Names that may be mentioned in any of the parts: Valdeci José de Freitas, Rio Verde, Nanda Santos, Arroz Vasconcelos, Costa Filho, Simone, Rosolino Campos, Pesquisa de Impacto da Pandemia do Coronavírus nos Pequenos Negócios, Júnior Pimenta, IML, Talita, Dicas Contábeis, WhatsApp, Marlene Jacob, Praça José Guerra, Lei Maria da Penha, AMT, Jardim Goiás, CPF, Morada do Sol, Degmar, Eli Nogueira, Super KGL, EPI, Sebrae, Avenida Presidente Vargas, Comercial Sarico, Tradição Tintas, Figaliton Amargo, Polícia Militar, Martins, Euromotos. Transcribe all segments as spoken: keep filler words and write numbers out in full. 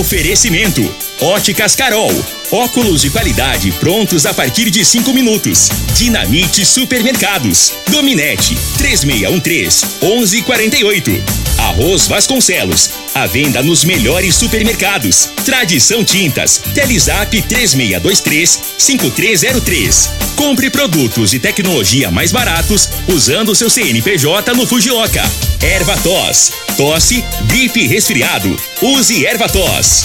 Oferecimento: Óticas Carol. Óculos de qualidade prontos a partir de cinco minutos. Dinamite Supermercados. Dominete três seis um três, onze quarenta e oito. Arroz Vasconcelos. A venda nos melhores supermercados. Tradição Tintas. Telezap três seis dois três, cinco três zero três. Compre produtos e tecnologia mais baratos usando seu C N P J no Fujioka. Erva Tosse. Tosse, gripe e resfriado. Use Erva Tosse.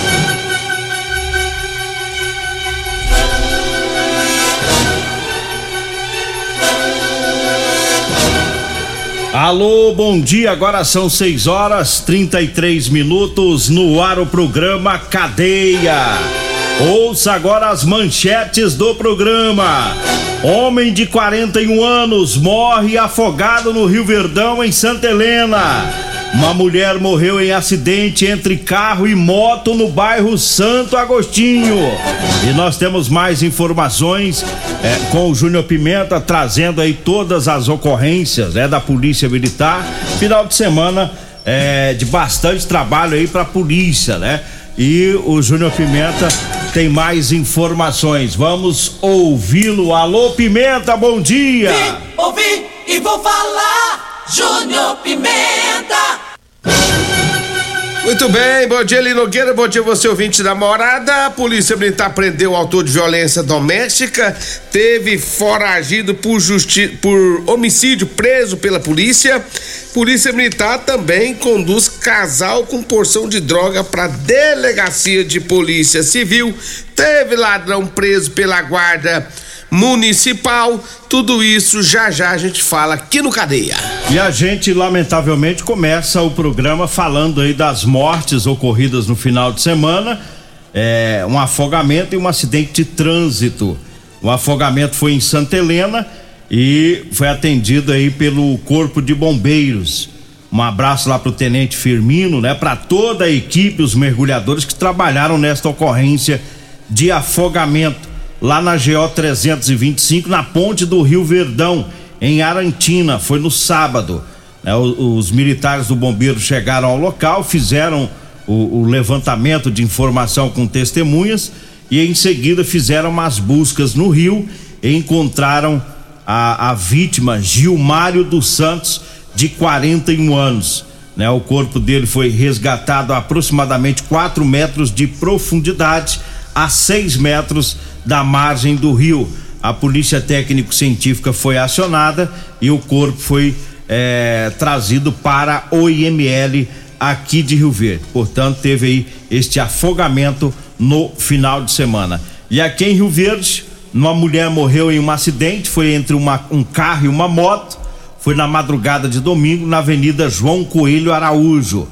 Alô, bom dia, agora são seis horas e trinta e três minutos, no ar o programa Cadeia. Ouça agora as manchetes do programa. Homem de quarenta e um anos morre afogado no Rio Verdão, em Santa Helena. Uma mulher morreu em acidente entre carro e moto no bairro Santo Agostinho. E nós temos mais informações é, com o Júnior Pimenta, trazendo aí todas as ocorrências né, da Polícia Militar. Final de semana é, de bastante trabalho aí para a polícia, né? E o Júnior Pimenta tem mais informações. Vamos ouvi-lo. Alô, Pimenta, bom dia! Vim, ouvi e vou falar, Júnior Pimenta! Muito bem, bom dia, Eli Nogueira, bom dia você, ouvinte da Morada. A Polícia Militar prendeu o autor de violência doméstica, teve foragido por, justi... por homicídio preso pela polícia. Polícia Militar também conduz casal com porção de droga para delegacia de polícia civil. Teve ladrão preso pela guarda municipal. Tudo isso já já a gente fala aqui no Cadeia. E a gente lamentavelmente começa o programa falando aí das mortes ocorridas no final de semana, é, um afogamento e um acidente de trânsito. O afogamento foi em Santa Helena e foi atendido aí pelo Corpo de Bombeiros. Um abraço lá pro Tenente Firmino, né? Para toda a equipe, os mergulhadores que trabalharam nesta ocorrência de afogamento lá na G O trezentos e vinte e cinco, na ponte do Rio Verdão, em Arantina. Foi no sábado. Né? Os, os militares do bombeiro chegaram ao local, fizeram o, o levantamento de informação com testemunhas e em seguida fizeram as buscas no rio e encontraram a, a vítima, Gilmário dos Santos, de quarenta e um anos. Né? O corpo dele foi resgatado a aproximadamente quatro metros de profundidade, a seis metros da margem do rio. A polícia técnico-científica foi acionada e o corpo foi é, trazido para o I M L aqui de Rio Verde. Portanto, teve aí este afogamento no final de semana. E aqui em Rio Verde, uma mulher morreu em um acidente, foi entre uma, um carro e uma moto, foi na madrugada de domingo, na Avenida João Coelho Araújo.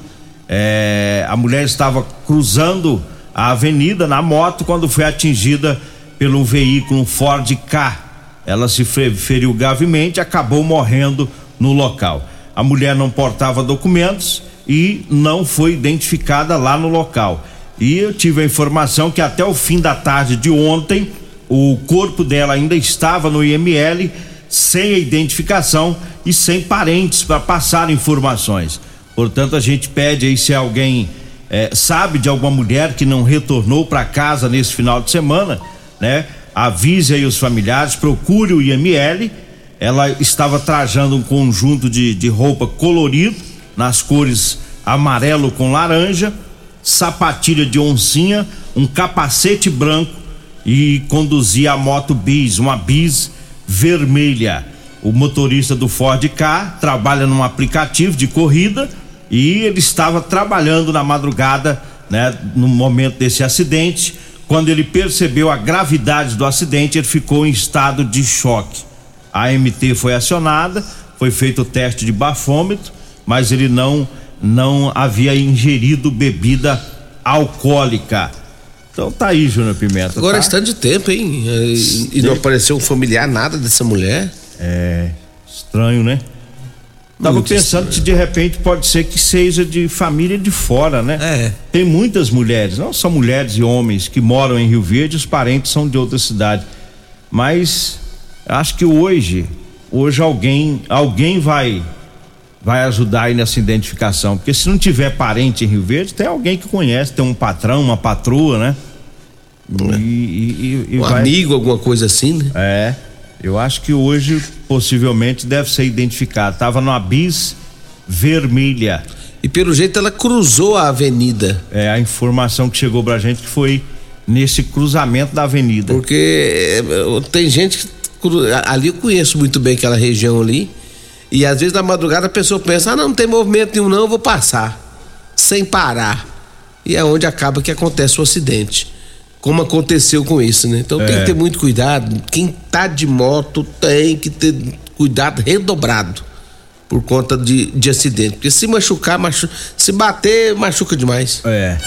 É, a mulher estava cruzando a avenida na moto quando foi atingida pelo veículo Ford Ka. Ela se feriu gravemente e acabou morrendo no local. A mulher não portava documentos e não foi identificada lá no local. E eu tive a informação que até o fim da tarde de ontem, o corpo dela ainda estava no I M L, sem a identificação e sem parentes para passar informações. Portanto, a gente pede aí, se alguém é, sabe de alguma mulher que não retornou para casa nesse final de semana, né? Avise aí os familiares, procure o I M L. Ela estava trajando um conjunto de, de roupa colorido, nas cores amarelo com laranja, sapatilha de oncinha, um capacete branco e conduzia a moto bis, uma bis vermelha. O motorista do Ford Ka trabalha num aplicativo de corrida e ele estava trabalhando na madrugada, né? No momento desse acidente. Quando ele percebeu a gravidade do acidente, ele ficou em estado de choque. A M T foi acionada, foi feito o teste de bafômetro, mas ele não, não havia ingerido bebida alcoólica. Então tá aí, Júnior Pimenta. Agora tá? Está de tempo, hein? E, e não apareceu um familiar, nada dessa mulher. É, estranho, né? Tava muito pensando estranho. Que de repente pode ser que seja de família de fora, né? É. Tem muitas mulheres, não só mulheres e homens que moram em Rio Verde, os parentes são de outra cidade. Mas acho que hoje, hoje alguém, alguém vai, vai ajudar aí nessa identificação, porque se não tiver parente em Rio Verde, tem alguém que conhece, tem um patrão, uma patroa, né? É. E, e, e um vai... amigo, alguma coisa assim, né? É. Eu acho que hoje, possivelmente, deve ser identificado. Tava numa bis vermelha. E pelo jeito ela cruzou a avenida. É, a informação que chegou pra gente que foi nesse cruzamento da avenida. Porque tem gente que ali, eu conheço muito bem aquela região ali, e às vezes na madrugada a pessoa pensa, ah, não, não tem movimento nenhum não, eu vou passar, sem parar. E é onde acaba que acontece o acidente. Como aconteceu com isso, né? Então é. Tem que ter muito cuidado. Quem tá de moto tem que ter cuidado redobrado por conta de, de acidente. Porque se machucar, machu... se bater, machuca demais. É.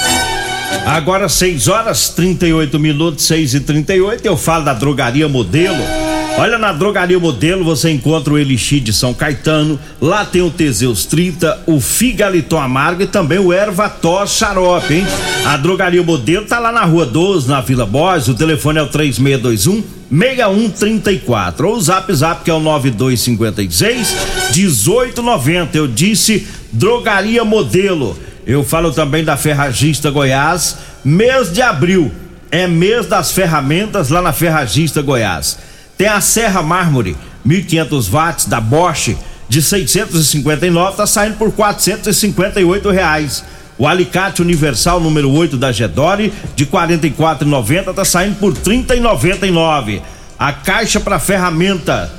Agora seis horas e trinta e oito minutos, seis e trinta e oito, eu falo da Drogaria Modelo. Olha, na Drogaria Modelo você encontra o Elixir de São Caetano, lá tem o Teseus trinta, o Figaliton Amargo e também o Erva Tosse Xarope, hein? A Drogaria Modelo tá lá na Rua doze, na Vila Bosch, o telefone é o três seis dois um, seis um três quatro ou o Zap Zap que é o nove dois cinco seis, um oito nove zero. Eu disse Drogaria Modelo. Eu falo também da Ferragista Goiás, mês de abril, é mês das ferramentas lá na Ferragista Goiás. Tem a Serra Mármore, mil e quinhentos watts da Bosch, de seiscentos e cinquenta e nove, tá saindo por quatrocentos e cinquenta e oito reais. O alicate universal número oito da Gedore, de quarenta e quatro reais e noventa centavos, tá saindo por trinta e nove reais e noventa e nove centavos. A caixa para ferramenta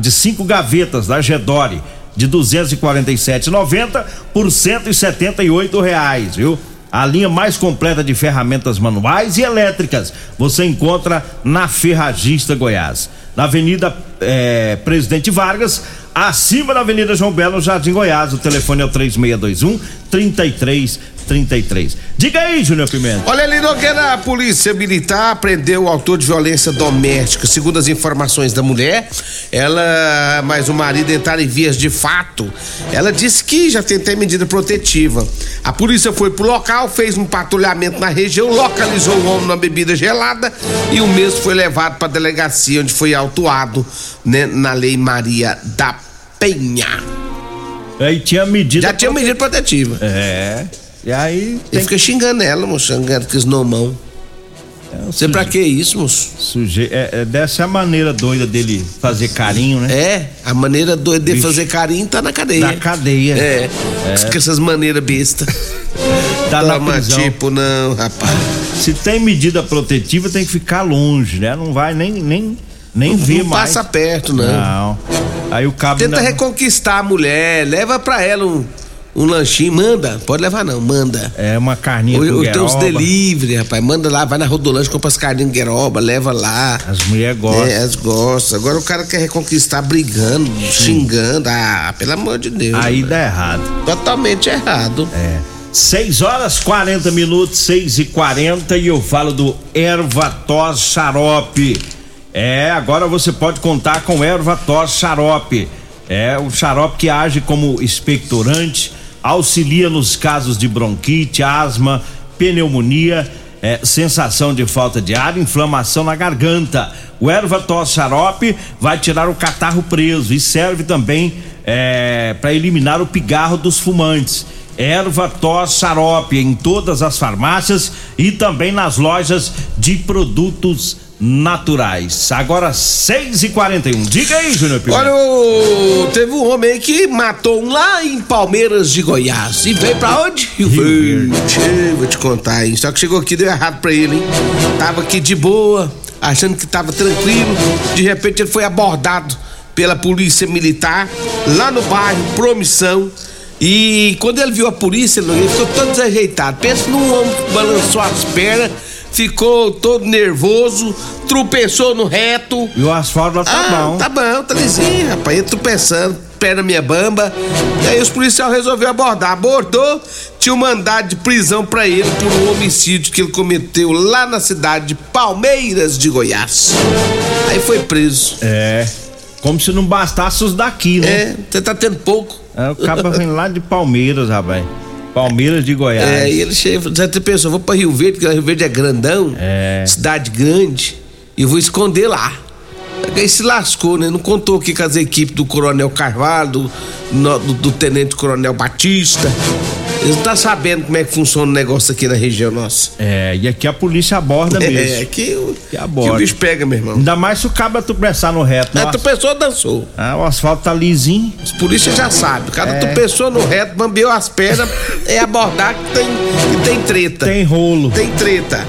de cinco gavetas da Gedore, de duzentos e quarenta e sete reais e noventa centavos por cento e setenta e oito reais, viu? A linha mais completa de ferramentas manuais e elétricas você encontra na Ferragista Goiás. Na Avenida eh, Presidente Vargas, acima da Avenida João Belo, Jardim Goiás. O telefone é o três seis dois um, três três três três. Diga aí, Júnior Pimenta. Olha, Eli Nogueira, a Polícia Militar prendeu o autor de violência doméstica. Segundo as informações da mulher, ela mais o marido entraram em vias de fato. Ela disse que já tem até medida protetiva. A polícia foi pro local, fez um patrulhamento na região, localizou o homem na bebida gelada e o mesmo foi levado pra delegacia, onde foi autuado, né, na Lei Maria da Penha. Aí tinha medida. Já tinha prote... medida protetiva. É. E aí. Tem... Ele fica xingando ela, moço, xingando com os nomão. É, Você suje... pra que isso, moço? Suje... É, é, dessa é a maneira doida dele fazer carinho, né? É, a maneira doida dele Bicho. fazer carinho tá na cadeia. Na cadeia. É. é. Com essas maneiras besta. Tá Toma na prisão. Tipo, não, rapaz. Se tem medida protetiva, tem que ficar longe, né? Não vai nem. nem... Nem vi mais. Não passa perto, não. Não. Aí o cabo tenta não... reconquistar a mulher, leva pra ela um, um lanchinho, manda. Pode levar não, manda. É uma carninha com gueroba. Eu tenho uns delivery, rapaz, manda lá, vai na Rodolanche, compra as carninhas com gueroba, leva lá. As mulheres gostam. É, elas gostam. Agora o cara quer reconquistar brigando, Sim. xingando. Ah, pelo amor de Deus. Aí rapaz. Dá errado. Totalmente errado. É. seis horas e quarenta minutos, seis e quarenta, e eu falo do Erva Tosse Xarope. É, agora você pode contar com Erva Tosse Xarope. É, o xarope que age como expectorante, auxilia nos casos de bronquite, asma, pneumonia, é, sensação de falta de ar, inflamação na garganta. O Erva Tosse Xarope vai tirar o catarro preso e serve também é, para eliminar o pigarro dos fumantes. Erva Tosse Xarope em todas as farmácias e também nas lojas de produtos naturais. Agora seis e quarenta e um. Diga aí, Júnior Pimenta. Olha, teve um homem aí que matou um lá em Palmeiras de Goiás e veio pra onde? Rio Verde. Vou te contar, hein? Só que chegou aqui, deu errado pra ele, hein? Tava aqui de boa, achando que tava tranquilo, de repente ele foi abordado pela polícia militar lá no bairro Promissão. E quando ele viu a polícia, ele ficou todo desajeitado. Pensa num homem que balançou as pernas, ficou todo nervoso, tropeçou no reto. E o asfalto lá tá ah, bom. Tá bom, tá lisinho, rapaz. Ele tropeçando, perna minha bamba. E aí os policiais resolveram abordar. Abordou, tinha um mandado de prisão pra ele por um homicídio que ele cometeu lá na cidade de Palmeiras de Goiás. Aí foi preso. É, como se não bastasse os daqui, né? É, você tá tendo pouco. É, o cara vem lá de Palmeiras, rapaz. Palmeiras de Goiás. É, e ele chega, você pensou, vou pra Rio Verde, porque Rio Verde é grandão, é. Cidade grande, e eu vou esconder lá. Aí se lascou, né? Não contou que com as equipes do Coronel Carvalho, do, do, do Tenente Coronel Batista. Eles não tá sabendo como é que funciona o negócio aqui na região nossa. É, e aqui a polícia aborda mesmo. É, aqui o, que aborda. Que o bicho pega, meu irmão. Ainda mais se o cabo tropeçar no reto. É, tropeçou, dançou. Ah, o asfalto tá lisinho. Os polícia já sabem. O cara é. tropeçou no reto, bambeou as pernas, é abordar que tem, que tem treta. Tem rolo. Tem treta.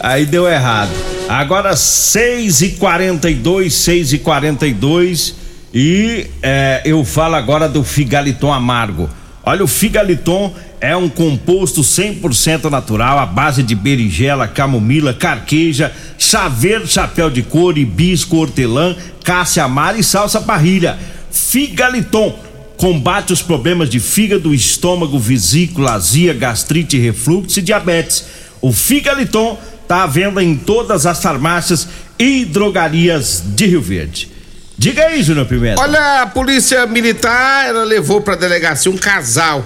Aí deu errado. Agora seis e quarenta e dois, seis e quarenta e dois e é, eu falo agora do Figaliton Amargo. Olha, o Figaliton é um composto cem por cento natural à base de berigela, camomila, carqueja, chá verde, chapéu de couro, hibisco, hortelã, cássia-amara e salsa parrilha. Figaliton combate os problemas de fígado, estômago, vesícula, azia, gastrite, refluxo e diabetes. O Figaliton está à venda em todas as farmácias e drogarias de Rio Verde. Diga aí, Júnior Pimenta. Olha, a Polícia Militar, ela levou para a delegacia um casal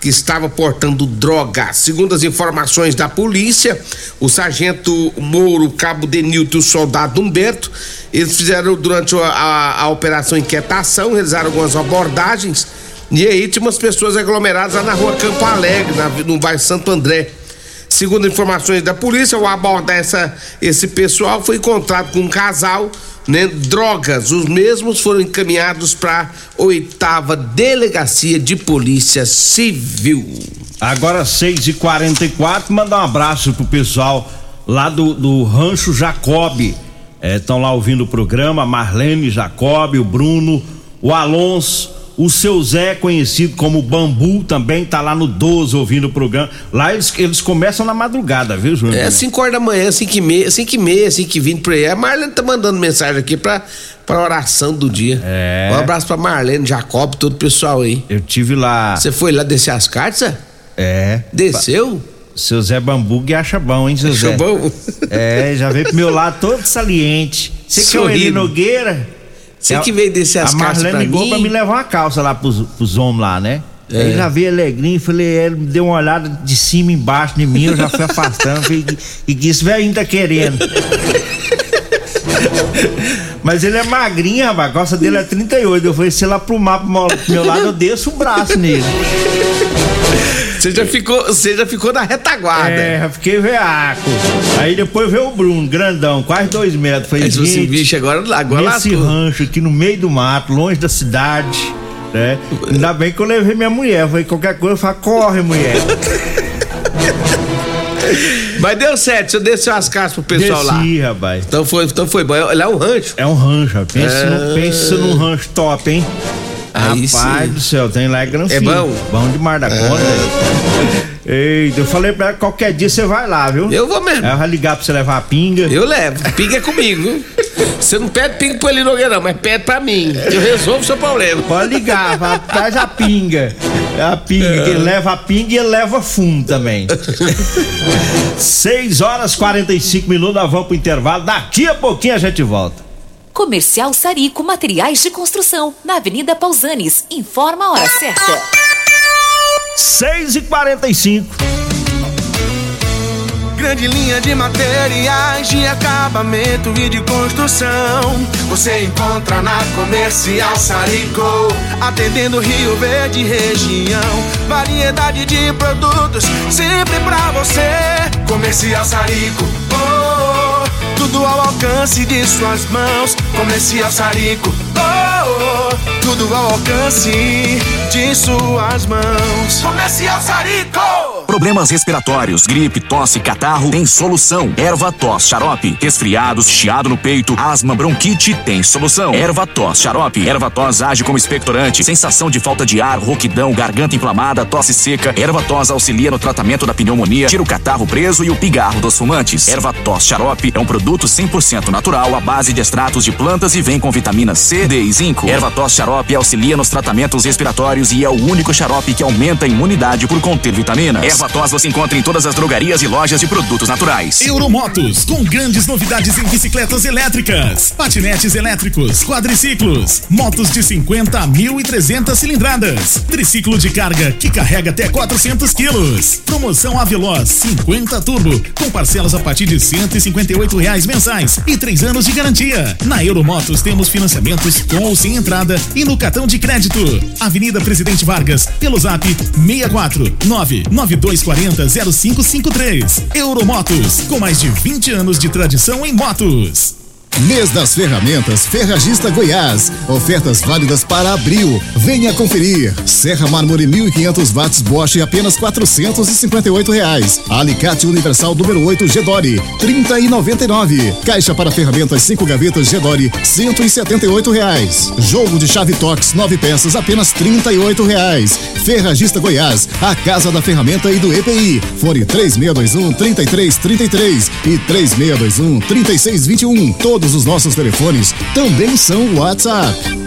que estava portando droga. Segundo as informações da polícia, o sargento Mouro, o cabo Denilton e o soldado Humberto, eles fizeram durante a, a, a operação inquietação, realizaram algumas abordagens, e aí tinha umas pessoas aglomeradas lá na rua Campo Alegre, na, no bairro Santo André. Segundo informações da polícia, ao abordar essa, esse pessoal, foi encontrado com um casal, né, drogas. Os mesmos foram encaminhados para a oitava delegacia de polícia civil. Agora seis e quarenta e quatro, mandar um abraço pro pessoal lá do, do Rancho Jacob. Estão é, lá ouvindo o programa, Marlene Jacob, o Bruno, o Alonso. O seu Zé, conhecido como Bambu, também tá lá no doze ouvindo o programa. Lá eles, eles começam na madrugada, viu, Júnior? É, cinco horas da manhã, cinco e meia, cinco e meia, cinco e vinte por aí. A Marlene tá mandando mensagem aqui pra, pra oração do dia. É. Um abraço pra Marlene, Jacob, todo o pessoal aí. Eu tive lá. Você foi lá descer as cartas? É. Desceu? Seu Zé Bambu que acha bom, hein, seu Zé? Acha bom? É, já veio pro meu lado todo saliente. Você que é o Eli Nogueira? Você que veio descer as calças pra mim? A Marlene ligou pra me levar uma calça lá pros, pros homens lá, né? É. Aí já veio alegrinho, falei, ele me deu uma olhada de cima embaixo de mim, eu já fui afastando, falei, e disse, velhinho tá querendo. Mas ele é magrinho, rapaz, a calça dele é trinta e oito, eu falei, sei lá pro mapa, pro meu lado, eu desço o braço nele. Você já ficou, você já ficou na retaguarda. É, já fiquei veaco. Aí depois veio o Bruno, grandão, quase dois metros. Falei, gente, esse bicho agora, agora nesse rancho aqui no meio do mato, longe da cidade, né? Ainda bem que eu levei minha mulher. Falei, qualquer coisa, eu falei, corre, mulher. Mas deu certo, você desceu as casas pro pessoal lá. Desci, rapaz. Então foi, então foi bom. Lá é um rancho. É um rancho, rapaz. Pensa, é... no, pensa num rancho top, hein? Aí rapaz sim. do céu, tem lá é granfim. É bom? Bom demais da conta. É. Eita, eu falei pra ela, qualquer dia você vai lá, viu? Eu vou mesmo. Ela vai ligar pra você levar a pinga. Eu levo, pinga é comigo, viu? Você não pede pinga pro Eli Nogueira não, mas pede pra mim, eu resolvo o seu problema. Pode ligar, vai, traz a pinga. A pinga, é. Ele leva a pinga e ele leva fumo também. seis horas e quarenta e cinco minutos, nós vamos pro intervalo, daqui a pouquinho a gente volta. Comercial Sarico Materiais de Construção, na Avenida Pausanes. Informa a hora certa. seis e quarenta e cinco. Grande linha de materiais de acabamento e de construção. Você encontra na Comercial Sarico, atendendo Rio Verde região. Variedade de produtos, sempre pra você. Comercial Sarico, oh, oh. Tudo ao alcance de suas mãos. Comercial Sarico, oh, oh, tudo ao alcance de suas mãos. Comercial Sarico. Problemas respiratórios, gripe, tosse, catarro, tem solução. Erva Tosse Xarope. Resfriados, chiado no peito, asma, bronquite, tem solução. Erva Tosse Xarope. Erva Tosse age como expectorante. Sensação de falta de ar, rouquidão, garganta inflamada, tosse seca. Erva Tosse auxilia no tratamento da pneumonia, tira o catarro preso e o pigarro dos fumantes. Erva Tosse Xarope é um produto cem por cento natural à base de extratos de plantas e vem com vitamina C, D e zinco. Erva Tosse Xarope auxilia nos tratamentos respiratórios e é o único xarope que aumenta a imunidade por conter vitaminas. Erva Tosse você encontra em todas as drogarias e lojas de produtos naturais. Euromotos, com grandes novidades em bicicletas elétricas, patinetes elétricos, quadriciclos, motos de cinquenta a mil e trezentas cilindradas, triciclo de carga que carrega até quatrocentos quilos. Promoção Aveloz cinquenta Turbo, com parcelas a partir de cento e cinquenta e oito reais mensais e três anos de garantia. Na Euromotos temos financiamentos com ou sem entrada e no cartão de crédito. Avenida Presidente Vargas, pelo zap seis quatro nove nove dois quatro zero zero cinco cinco três. Euromotos, com mais de vinte anos de tradição em motos. Mês das Ferramentas Ferragista Goiás. Ofertas válidas para abril. Venha conferir. Serra Mármore mil e quinhentos watts Bosch apenas quatrocentos e cinquenta e oito reais. Alicate Universal número oito Gedore trinta e noventa e nove. Caixa para ferramentas cinco gavetas Gedore cento e setenta e oito reais. Jogo de chave Tox nove peças apenas trinta e oito reais. Ferragista Goiás, a casa da ferramenta e do E P I. Fone três seis dois um três três três três e três seis dois um três seis dois um. Todo Todos os nossos telefones também são WhatsApp.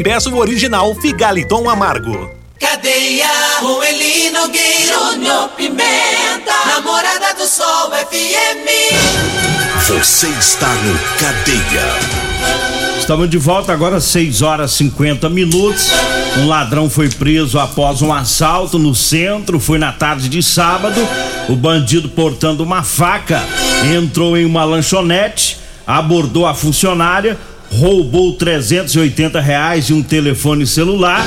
e peça o original Figaliton Amargo. Cadeia, o Eli Nogueira, Júnior Pimenta, Namorada do Sol F M. Você está no Cadeia. Estamos de volta agora às seis horas e cinquenta minutos. Um ladrão foi preso após um assalto no centro, foi na tarde de sábado. O bandido, portando uma faca, entrou em uma lanchonete, abordou a funcionária, roubou trezentos e oitenta reais e um telefone celular.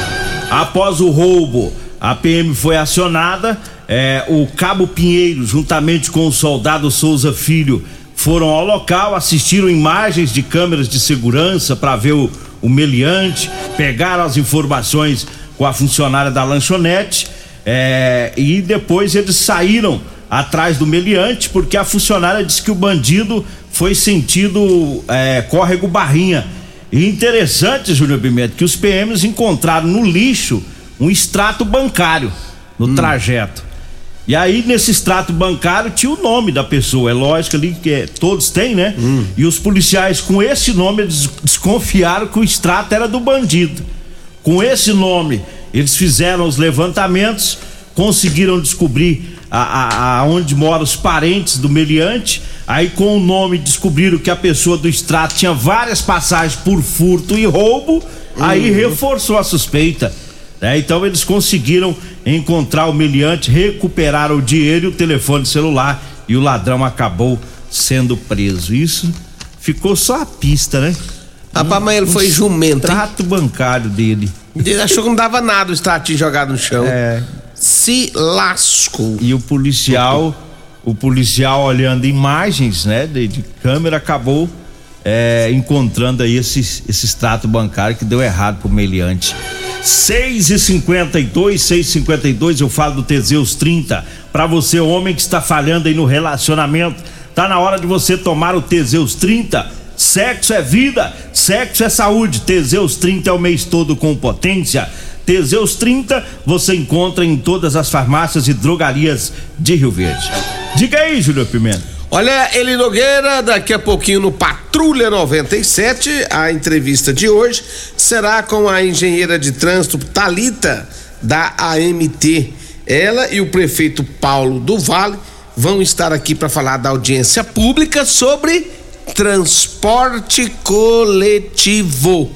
Após o roubo, a P M foi acionada. É, o Cabo Pinheiro, juntamente com o soldado Souza Filho, foram ao local, assistiram imagens de câmeras de segurança para ver o, o meliante, pegaram as informações com a funcionária da lanchonete, é, e depois eles saíram atrás do meliante, porque a funcionária disse que o bandido foi sentido é, córrego Barrinha. E interessante, Júnior Pimenta, que os P Ms encontraram no lixo um extrato bancário no hum. trajeto. E aí, nesse extrato bancário, tinha o nome da pessoa. É lógico ali que é, todos têm, né? Hum. E os policiais, com esse nome, eles desconfiaram que o extrato era do bandido. Com esse nome, eles fizeram os levantamentos, conseguiram descobrir a, a, a onde moram os parentes do meliante. Aí com o nome descobriram que a pessoa do extrato tinha várias passagens por furto e roubo. Aí uhum. reforçou a suspeita, né? Então eles conseguiram encontrar o meliante, recuperaram o dinheiro e o telefone celular, e o ladrão acabou sendo preso. Isso ficou só a pista, né? Rapaz, um, mas ele um foi jumento. Trato bancário dele. Ele achou que não dava nada o extratinho jogado no chão. É. Se lascou. E o policial, o policial olhando imagens, né, de, de câmera, acabou é, encontrando aí esse, esse extrato bancário que deu errado pro meliante. seis e cinquenta e dois, seis e cinquenta e dois, eu falo do Teseus trinta. Pra você, homem que está falhando aí no relacionamento, tá na hora de você tomar o Teseus trinta. Sexo é vida, sexo é saúde. Teseus trinta é o mês todo com potência. Teseus trinta você encontra em todas as farmácias e drogarias de Rio Verde. Diga aí, Júnior Pimenta. Olha, Eli Nogueira, daqui a pouquinho no Patrulha noventa e sete, a entrevista de hoje será com a engenheira de trânsito Talita, da A M T. Ela e o prefeito Paulo do Vale vão estar aqui para falar da audiência pública sobre transporte coletivo.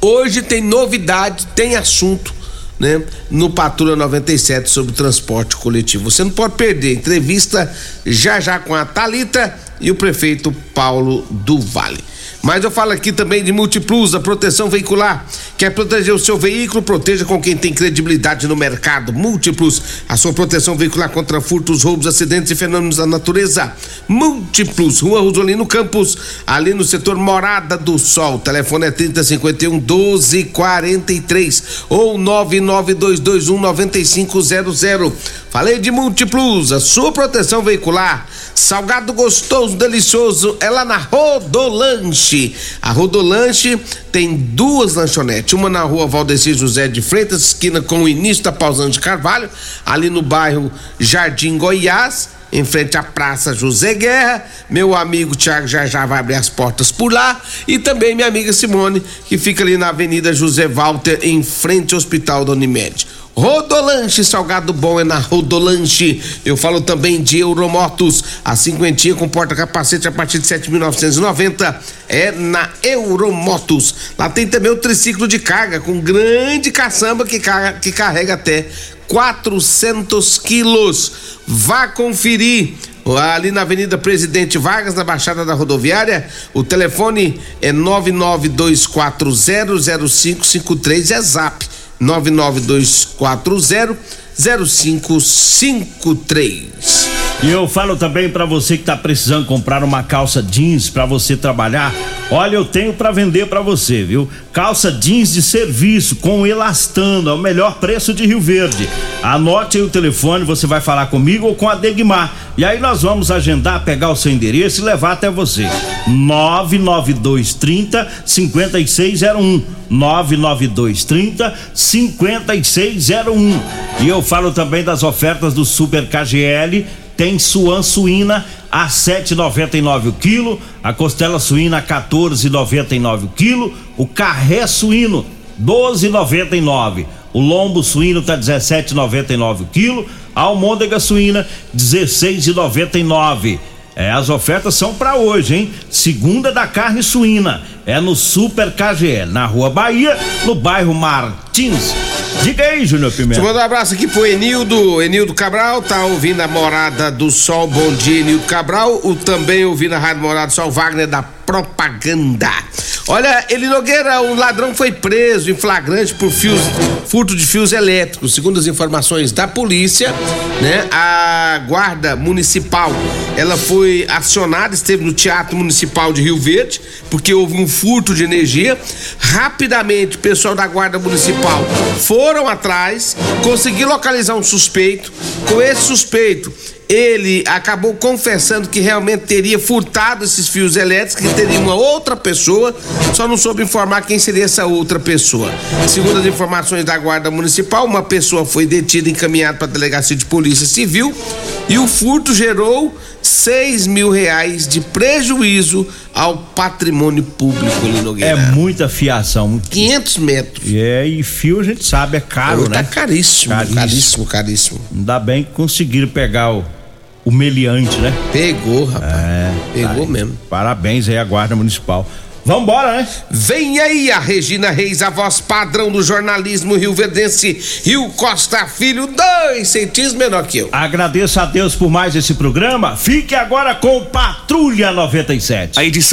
Hoje tem novidade, tem assunto, né, no Patrulha noventa e sete sobre transporte coletivo. Você não pode perder. Entrevista já já com a Talita e o prefeito Paulo do Vale. Mas eu falo aqui também de MultiPlus, a proteção veicular. Quer proteger o seu veículo? Proteja com quem tem credibilidade no mercado. MultiPlus, a sua proteção veicular contra furtos, roubos, acidentes e fenômenos da natureza. MultiPlus, Rua Rosolino Campos, ali no setor Morada do Sol. O telefone é trinta, cinquenta e um, doze, quarenta e três ou nove nove dois dois um, nove cinco zero zero. Falei de MultiPlus, a sua proteção veicular. Salgado gostoso, delicioso, é lá na Rodolanche. A Rodolanche tem duas lanchonetes, uma na rua Valdeci José de Freitas, esquina com o início da Pausante de Carvalho, ali no bairro Jardim Goiás, em frente à Praça José Guerra. Meu amigo Thiago já já vai abrir as portas por lá, e também minha amiga Simone, que fica ali na Avenida José Walter, em frente ao Hospital da Unimed. Rodolanche, salgado bom é na Rodolanche. Eu falo também de Euromotos, a cinquentinha com porta-capacete a partir de sete mil novecentos e noventa é na Euromotos. Lá tem também o triciclo de carga com grande caçamba que carrega, que carrega até quatrocentos quilos. Vá conferir ali na Avenida Presidente Vargas, na Baixada da Rodoviária. O telefone é nove nove dois quatro zero zero cinco cinco três, é Zap nove nove dois quatro zero zero cinco cinco três. E eu falo também para você que tá precisando comprar uma calça jeans para você trabalhar. Olha, eu tenho para vender para você, viu? Calça jeans de serviço com elastano, é o melhor preço de Rio Verde. Anote aí o telefone, você vai falar comigo ou com a Degmar. E aí nós vamos agendar, pegar o seu endereço e levar até você. nove nove dois trinta, cinquenta e seis zero um. nove nove dois trinta, cinquenta e seis zero um. E eu falo também das ofertas do Super K G L. Tem suan suína a sete reais e noventa e nove centavos o quilo, a costela suína a quatorze reais e noventa e nove centavos o quilo, o carré suíno doze reais e noventa e nove centavos, o lombo suíno tá dezessete reais e noventa e nove centavos o quilo, a almôndega suína dezesseis reais e noventa e nove centavos. É, as ofertas são para hoje, hein? Segunda da carne suína é no Super K G L, na Rua Bahia, no bairro Martins. Diga aí, Júnior Pimenta. Deixa eu mandar um abraço aqui pro Enildo, Enildo Cabral, tá ouvindo a Morada do Sol. Bom dia, Enildo Cabral. O também ouvindo a Rádio Morada do Sol, Wagner da Propaganda. Olha, Eli Nogueira, o ladrão foi preso em flagrante por fios, furto de fios elétricos. Segundo as informações da polícia, né, a guarda municipal, ela foi acionada, esteve no Teatro Municipal de Rio Verde, porque houve um furto de energia. Rapidamente, o pessoal da guarda municipal foram atrás, conseguiram localizar um suspeito. Com esse suspeito, ele acabou confessando que realmente teria furtado esses fios elétricos, que teria uma outra pessoa, só não soube informar quem seria essa outra pessoa. Segundo as informações da Guarda Municipal, uma pessoa foi detida e encaminhada para a Delegacia de Polícia Civil, e o furto gerou seis mil reais de prejuízo ao patrimônio público, Eli Nogueira. É muita fiação. quinhentos metros. É, e fio a gente sabe, é caro, Hoje né? Tá caríssimo, caríssimo, caríssimo, caríssimo. Ainda bem que conseguiram pegar o, o meliante, né? Pegou, rapaz. É, Pegou tá mesmo. Parabéns aí à Guarda Municipal. Vambora, né? Vem aí a Regina Reis, a voz padrão do jornalismo rioverdense, e o Costa Filho, dois centímetros menor que eu. Agradeço a Deus por mais esse programa. Fique agora com Patrulha noventa e sete. A edição